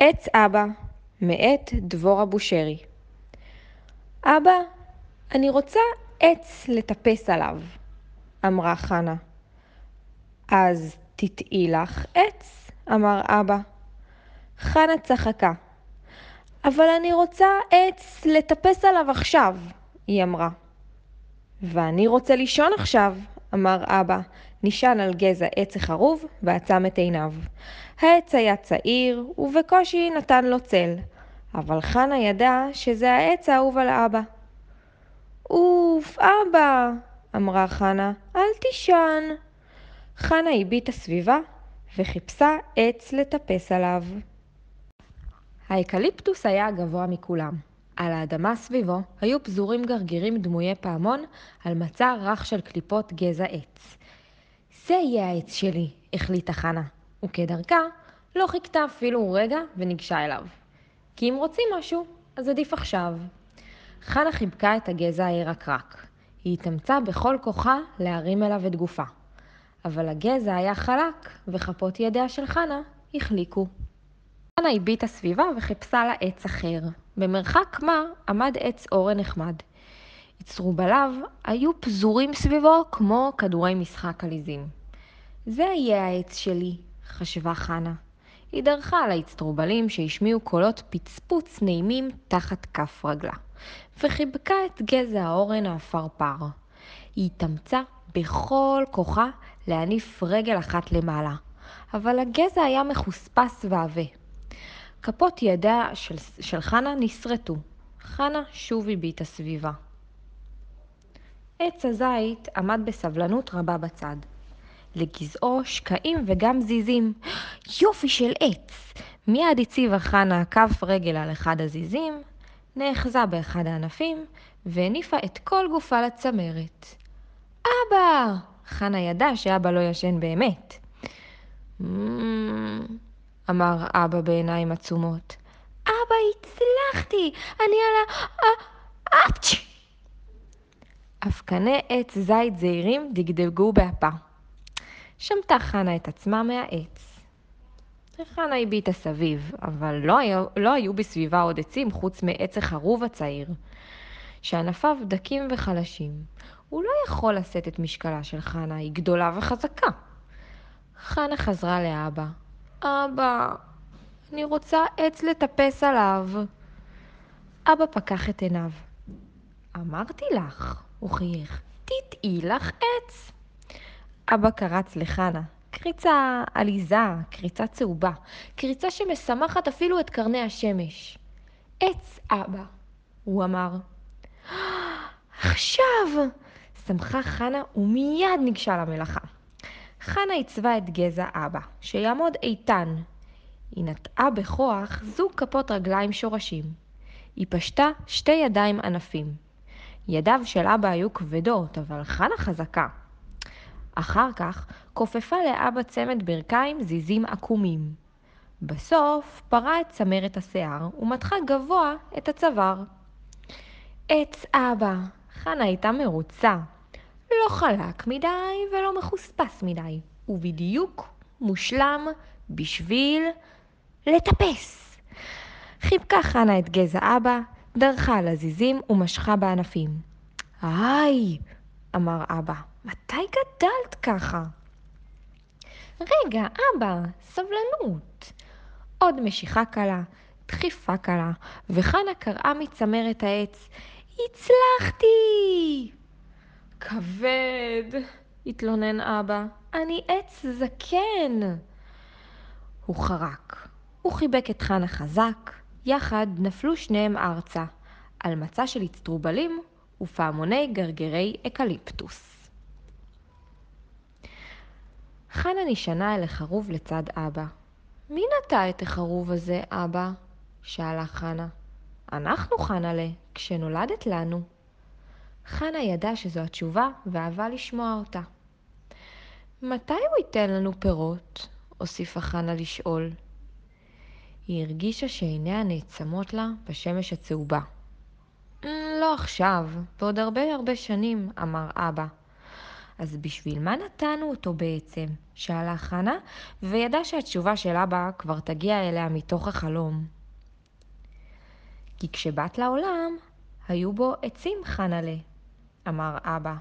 עץ אבא, מאת דבורה בושרי. אבא, אני רוצה עץ לטפס עליו, אמרה חנה. אז תתאי לך עץ, אמר אבא. חנה צחקה. אבל אני רוצה עץ לטפס עליו עכשיו, היא אמרה. ואני רוצה לישון עכשיו, אמר אבא. נשען על גזע עץ החרוב ועצם את עיניו. העץ היה צעיר ובקושי נתן לו צל, אבל חנה ידעה שזה העץ האהוב על אבא. אוף, אבא, אמרה חנה, אל תישן. חנה הביטה סביבה וחיפשה עץ לטפס עליו. האקליפטוס היה הגבוה מכולם. על האדמה סביבו היו פזורים גרגירים דמויי פעמון על מצע רך של קליפות גזע עץ. זה יהיה העץ שלי, החליטה חנה, וכדרכה לא חיכתה אפילו רגע וניגשה אליו. כי אם רוצים משהו, אז עדיף עכשיו. חנה חיבקה את הגזע הירקרק. היא התאמצה בכל כוחה להרים אליו את גופה. אבל הגזע היה חלק, וכפות ידיה של חנה החליקו. חנה הביטה סביבה וחיפשה לה עץ אחר. במרחק מה עמד עץ אורן נחמד. צרובליו היו פזורים סביבו כמו כדורי משחק עליזים. זה יהיה העץ שלי, חשבה חנה. היא דרכה על הצרובלים שהשמיעו קולות פצפוץ נעימים תחת כף רגלה, וחיבקה את גזע האורן האפרפר. היא התאמצה בכל כוחה להניף רגל אחת למעלה, אבל הגזע היה מחוספס ועבה. כפות ידיה של חנה נשרטו. חנה שוב הביטה סביבה. עץ הזית עמד בסבלנות רבה בצד. לגזעו שקעים וגם זיזים. יופי של עץ! מיד הציבה חנה כף רגל על אחד הזיזים, נאחזה באחד הענפים והניפה את כל גופה לצמרת. אבא! חנה ידע שאבא לא ישן באמת. אמר אבא בעיניים עצומות. אבא, הצלחתי! אני על אצ'! אבקני עץ זית זעירים דגדגו באפה. שמתה חנה את עצמה מהעץ. חנה הביטה סביב, אבל לא היו בסביבה עוד עצים חוץ מעץ החרוב הצעיר, שענפיו דקים וחלשים. הוא לא יכול לשאת את משקלה של חנה, היא גדולה וחזקה. חנה חזרה לאבא. אבא, אני רוצה עץ לטפס עליו. אבא פקח את עיניו. אמרתי לך, הוא חייך, תתאי לך עץ. אבא קרץ לחנה, קריצה עליזה, קריצה צהובה, קריצה שמשמחת אפילו את קרני השמש. עץ אבא, הוא אמר. עכשיו! שמחה חנה ומיד ניגשה למלאכה. חנה עיצבה את גזע אבא, שיעמוד איתן. היא נטעה בכוח זוג כפות רגליים שורשים. היא פשטה שתי ידיים ענפים. ידיו של אבא היו כבדות, אבל חנה חזקה. אחר כך כופפה לאבא צמד ברכיים זיזים עקומים. בסוף פרה את צמרת השיער ומתחה גבוה את הצוואר. עץ אבא, חנה הייתה מרוצה. לא חלק מדי ולא מחוספס מדי. ובדיוק מושלם בשביל לטפס. חיבקה חנה את גזע אבא, דרכה על הזיזים ומשכה בענפים. היי, אמר אבא, מתי גדלת ככה? רגע, אבא, סבלנות. עוד משיכה קלה, דחיפה קלה, וחנה קראה מצמרת העץ. הצלחתי! כבד, התלונן אבא, אני עץ זקן. הוא חרק, הוא חיבק את חנה חזק, יחד נפלו שניהם ארצה, על מצע של הצטרובלים ופעמוני גרגירי אקליפטוס. חנה נשענה אל החרוב לצד אבא. מי נטע את החרוב הזה, אבא? שאלה חנה. אנחנו חנה'לה, כשנולדת לנו. חנה ידעה שזו התשובה ואהבה לשמוע אותה. מתי הוא ייתן לנו פירות? הוסיפה חנה לשאול. היא הרגישה שעיניה נעצמות לה בשמש הצהובה. לא עכשיו, בעוד הרבה שנים, אמר אבא. אז בשביל מה נתנו אותו בעצם? שאלה חנה, וידע שהתשובה של אבא כבר תגיע אליה מתוך החלום. כי כשבאת לעולם, היו בו עצים חנלה, אמר אבא.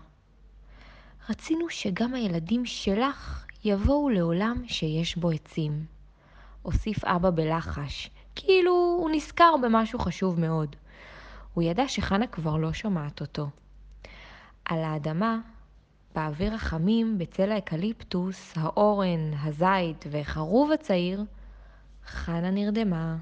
רצינו שגם הילדים שלך יבואו לעולם שיש בו עצים. הוסיף אבא בלחש, כאילו הוא נזכר במשהו חשוב מאוד. הוא ידע שחנה כבר לא שומעת אותו. על האדמה, באוויר החמים, בצל האקליפטוס, האורן, הזית והחרוב הצעיר, חנה נרדמה.